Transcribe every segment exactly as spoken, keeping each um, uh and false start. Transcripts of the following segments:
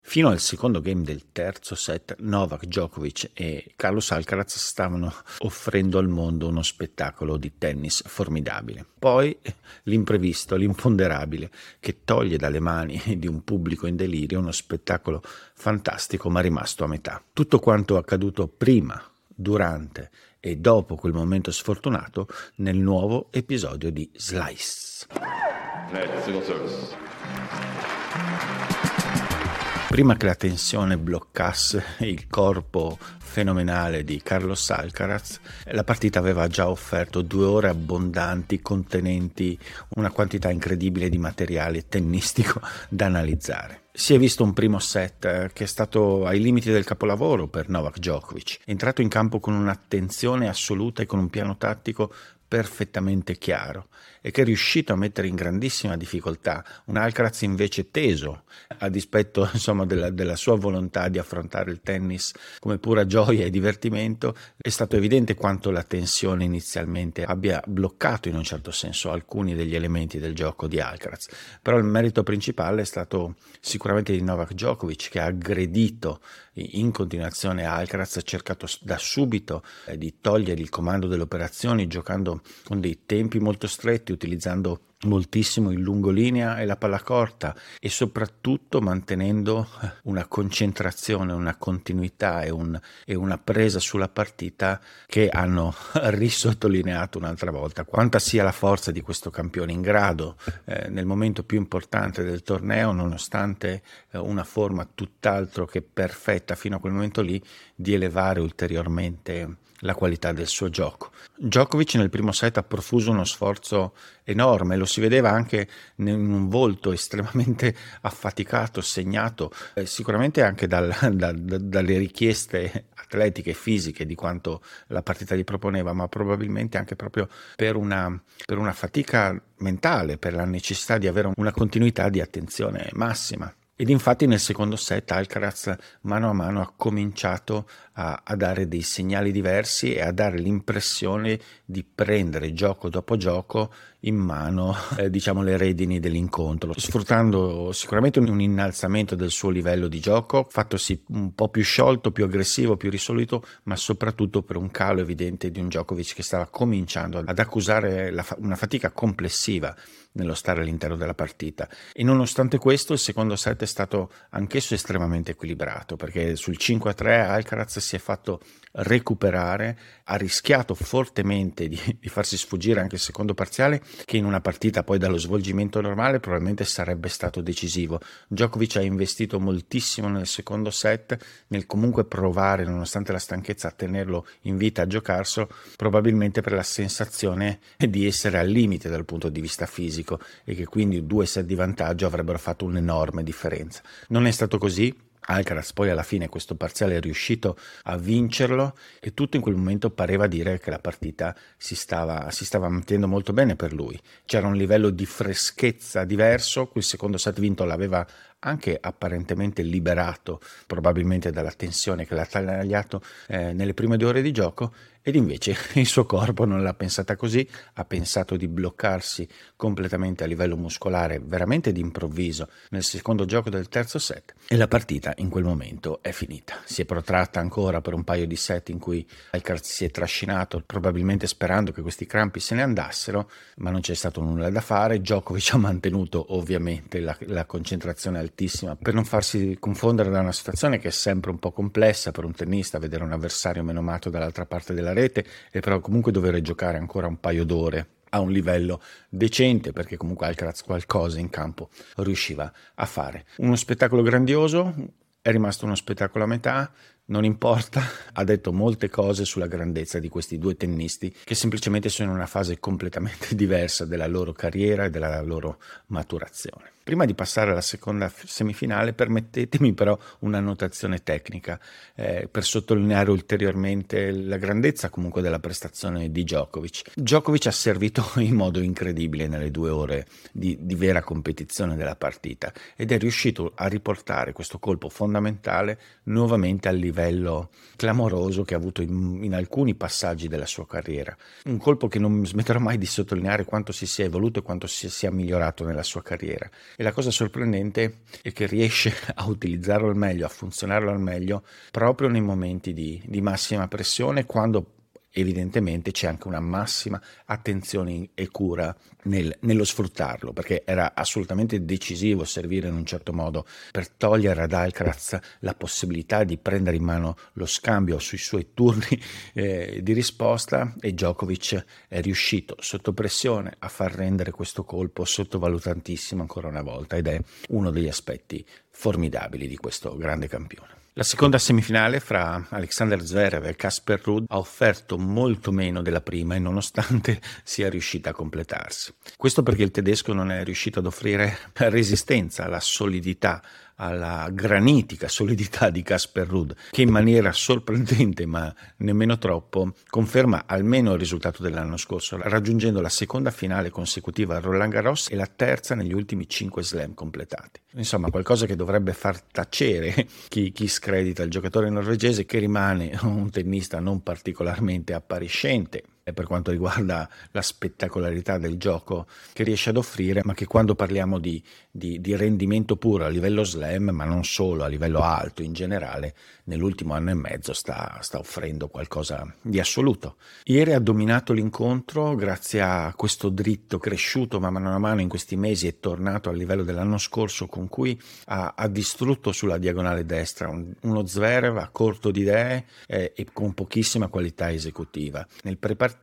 Fino al secondo game del terzo set, Novak Djokovic e Carlos Alcaraz stavano offrendo al mondo uno spettacolo di tennis formidabile. Poi l'imprevisto, l'imponderabile, che toglie dalle mani di un pubblico in delirio uno spettacolo fantastico ma rimasto a metà. Tutto quanto accaduto prima, durante e dopo quel momento sfortunato nel nuovo episodio di Slice. Prima che la tensione bloccasse il corpo fenomenale di Carlos Alcaraz, la partita aveva già offerto due ore abbondanti, contenenti una quantità incredibile di materiale tennistico da analizzare. Si è visto un primo set che è stato ai limiti del capolavoro per Novak Djokovic, entrato in campo con un'attenzione assoluta e con un piano tattico perfettamente chiaro, e che è riuscito a mettere in grandissima difficoltà un Alcaraz invece teso, a dispetto insomma della, della sua volontà di affrontare il tennis come pura gioia e divertimento. È stato evidente quanto la tensione inizialmente abbia bloccato in un certo senso alcuni degli elementi del gioco di Alcaraz, però il merito principale è stato sicuramente di Novak Djokovic, che ha aggredito in continuazione Alcaraz, ha cercato da subito di togliere il comando delle operazioni, giocando con dei tempi molto stretti, utilizzando moltissimo il lungolinea e la palla corta, e soprattutto mantenendo una concentrazione, una continuità e, un, e una presa sulla partita che hanno risottolineato un'altra volta quanta sia la forza di questo campione, in grado eh, nel momento più importante del torneo, nonostante eh, una forma tutt'altro che perfetta fino a quel momento lì, di elevare ulteriormente la qualità del suo gioco. Djokovic nel primo set ha profuso uno sforzo enorme, lo si vedeva anche in un volto estremamente affaticato, segnato eh, sicuramente anche dal, da, da, dalle richieste atletiche e fisiche di quanto la partita gli proponeva, ma probabilmente anche proprio per una, per una fatica mentale, per la necessità di avere una continuità di attenzione massima. Ed infatti nel secondo set Alcaraz mano a mano ha cominciato a, a dare dei segnali diversi e a dare l'impressione di prendere gioco dopo gioco in mano eh, diciamo le redini dell'incontro, sfruttando sicuramente un innalzamento del suo livello di gioco, fattosi un po' più sciolto, più aggressivo, più risoluto, ma soprattutto per un calo evidente di un Djokovic che stava cominciando ad accusare la, una fatica complessiva nello stare all'interno della partita. E nonostante questo il secondo set è stato anch'esso estremamente equilibrato, perché sul cinque a tre Alcaraz si è fatto recuperare, ha rischiato fortemente di, di farsi sfuggire anche il secondo parziale, che in una partita poi dallo svolgimento normale probabilmente sarebbe stato decisivo. Djokovic ha investito moltissimo nel secondo set, nel comunque provare, nonostante la stanchezza, a tenerlo in vita, a giocarselo, probabilmente per la sensazione di essere al limite dal punto di vista fisico, e che quindi due set di vantaggio avrebbero fatto un'enorme differenza. Non è stato così. Alcaraz poi alla fine questo parziale è riuscito a vincerlo, e tutto in quel momento pareva dire che la partita si stava, si stava mettendo molto bene per lui. C'era un livello di freschezza diverso, quel secondo set vinto l'aveva anche apparentemente liberato probabilmente dalla tensione che l'ha tagliato eh, nelle prime due ore di gioco, ed invece il suo corpo non l'ha pensata così, ha pensato di bloccarsi completamente a livello muscolare veramente d'improvviso nel secondo gioco del terzo set, e la partita in quel momento è finita. Si è protratta ancora per un paio di set in cui Alcaraz si è trascinato, probabilmente sperando che questi crampi se ne andassero, ma non c'è stato nulla da fare. Djokovic ha mantenuto ovviamente la, la concentrazione al per non farsi confondere da una situazione che è sempre un po' complessa per un tennista, vedere un avversario menomato dall'altra parte della rete e però comunque dover giocare ancora un paio d'ore a un livello decente, perché comunque Alcaraz qualcosa in campo riusciva a fare. Uno spettacolo grandioso, è rimasto uno spettacolo a metà, non importa, ha detto molte cose sulla grandezza di questi due tennisti che semplicemente sono in una fase completamente diversa della loro carriera e della loro maturazione. Prima di passare alla seconda semifinale, permettetemi però una notazione tecnica eh, per sottolineare ulteriormente la grandezza comunque della prestazione di Djokovic. Djokovic ha servito in modo incredibile nelle due ore di, di vera competizione della partita, ed è riuscito a riportare questo colpo fondamentale nuovamente al livello livello clamoroso che ha avuto in, in alcuni passaggi della sua carriera. Un colpo che non smetterò mai di sottolineare quanto si sia evoluto e quanto si sia migliorato nella sua carriera. E la cosa sorprendente è che riesce a utilizzarlo al meglio, a funzionarlo al meglio, proprio nei momenti di, di massima pressione, quando evidentemente c'è anche una massima attenzione e cura nel, nello sfruttarlo, perché era assolutamente decisivo servire in un certo modo per togliere ad Alcaraz la possibilità di prendere in mano lo scambio sui suoi turni eh, di risposta, e Djokovic è riuscito sotto pressione a far rendere questo colpo sottovalutantissimo ancora una volta, ed è uno degli aspetti formidabili di questo grande campione. La seconda semifinale fra Alexander Zverev e Casper Ruud ha offerto molto meno della prima, e nonostante sia riuscita a completarsi. Questo perché il tedesco non è riuscito ad offrire resistenza alla solidità, alla granitica solidità di Casper Ruud, che in maniera sorprendente ma nemmeno troppo conferma almeno il risultato dell'anno scorso, raggiungendo la seconda finale consecutiva a Roland Garros e la terza negli ultimi cinque slam completati. Insomma, qualcosa che dovrebbe far tacere chi, chi scredita il giocatore norvegese, che rimane un tennista non particolarmente appariscente per quanto riguarda la spettacolarità del gioco che riesce ad offrire, ma che quando parliamo di, di, di rendimento puro a livello slam, ma non solo, a livello alto in generale, nell'ultimo anno e mezzo sta, sta offrendo qualcosa di assoluto. Ieri ha dominato l'incontro grazie a questo dritto cresciuto man mano a mano in questi mesi e tornato al livello dell'anno scorso, con cui ha, ha distrutto sulla diagonale destra un, uno Zverev a corto di idee eh, e con pochissima qualità esecutiva. Nel prepartito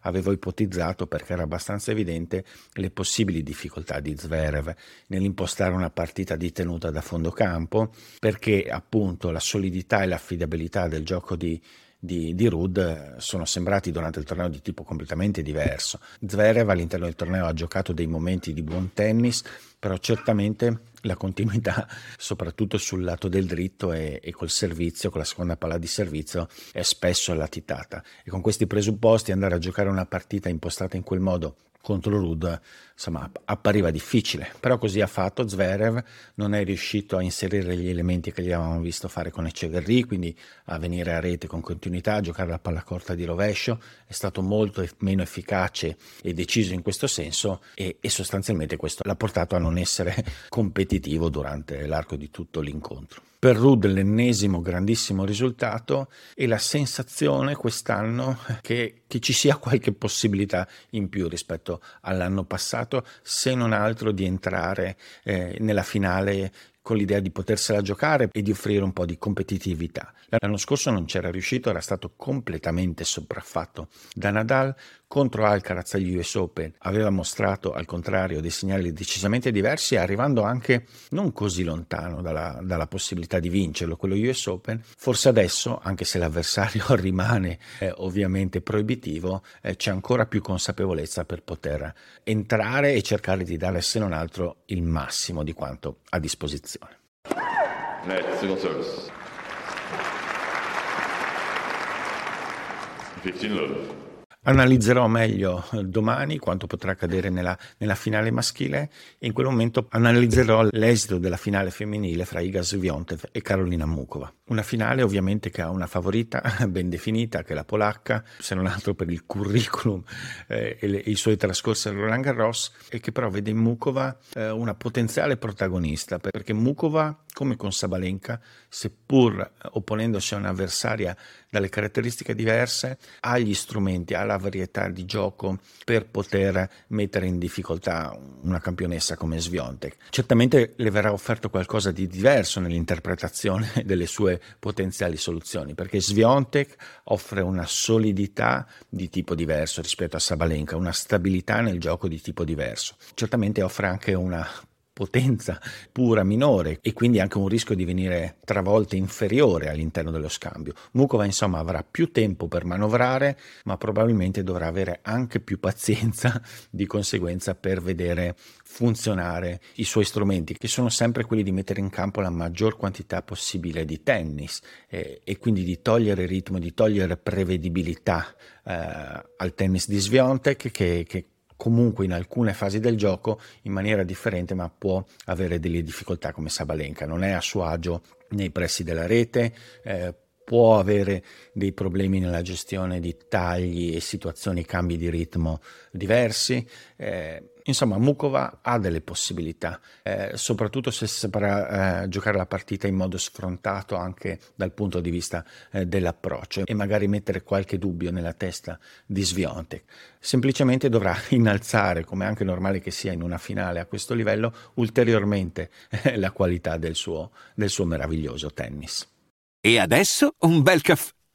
avevo ipotizzato, perché era abbastanza evidente, le possibili difficoltà di Zverev nell'impostare una partita di tenuta da fondo campo, perché appunto la solidità e l'affidabilità del gioco di Di, di Ruud sono sembrati durante il torneo di tipo completamente diverso. Zverev all'interno del torneo ha giocato dei momenti di buon tennis, però certamente la continuità, soprattutto sul lato del dritto e, e col servizio, con la seconda palla di servizio, è spesso latitata, e con questi presupposti andare a giocare una partita impostata in quel modo contro Ruud, insomma, appariva difficile. Però così ha fatto Zverev, non è riuscito a inserire gli elementi che gli avevamo visto fare con Echeverry, quindi a venire a rete con continuità, a giocare la palla corta di rovescio, è stato molto meno efficace e deciso in questo senso, e, e sostanzialmente questo l'ha portato a non essere competitivo durante l'arco di tutto l'incontro. Per Ruud l'ennesimo grandissimo risultato, e la sensazione quest'anno che, che ci sia qualche possibilità in più rispetto all'anno passato, se non altro di entrare eh, nella finale con l'idea di potersela giocare e di offrire un po' di competitività. L'anno scorso non c'era riuscito, era stato completamente sopraffatto da Nadal. Contro Alcaraz agli U S Open aveva mostrato al contrario dei segnali decisamente diversi, arrivando anche non così lontano dalla, dalla possibilità di vincerlo quello U S Open. Forse adesso, anche se l'avversario rimane eh, ovviamente proibitivo, eh, c'è ancora più consapevolezza per poter entrare e cercare di dare, se non altro, il massimo di quanto a disposizione. Net, second service. quindici love. Analizzerò meglio domani quanto potrà accadere nella, nella finale maschile, e in quel momento analizzerò l'esito della finale femminile fra Iga Swiatek e Karolína Muchová. Una finale ovviamente che ha una favorita ben definita, che è la polacca, se non altro per il curriculum eh, e, le, e i suoi trascorsi al Roland Garros, e che però vede in Muchová eh, una potenziale protagonista, perché Muchová, come con Sabalenka, seppur opponendosi a un'avversaria dalle caratteristiche diverse, ha gli strumenti, ha la varietà di gioco per poter mettere in difficoltà una campionessa come Swiatek. Certamente le verrà offerto qualcosa di diverso nell'interpretazione delle sue potenziali soluzioni, perché Swiatek offre una solidità di tipo diverso rispetto a Sabalenka, una stabilità nel gioco di tipo diverso. Certamente offre anche una potenza pura minore, e quindi anche un rischio di venire travolte inferiore all'interno dello scambio. Muchová insomma avrà più tempo per manovrare, ma probabilmente dovrà avere anche più pazienza di conseguenza per vedere funzionare i suoi strumenti, che sono sempre quelli di mettere in campo la maggior quantità possibile di tennis eh, e quindi di togliere ritmo, di togliere prevedibilità eh, al tennis di Swiatek, che, che comunque in alcune fasi del gioco in maniera differente, ma può avere delle difficoltà come Sabalenka. Non è a suo agio nei pressi della rete, eh, può avere dei problemi nella gestione di tagli e situazioni, cambi di ritmo diversi. Eh, insomma, Muchová ha delle possibilità, eh, soprattutto se saprà eh, giocare la partita in modo sfrontato anche dal punto di vista eh, dell'approccio e magari mettere qualche dubbio nella testa di Swiatek. Semplicemente dovrà innalzare, come anche normale che sia in una finale a questo livello, ulteriormente eh, la qualità del suo, del suo meraviglioso tennis. E adesso un bel caffè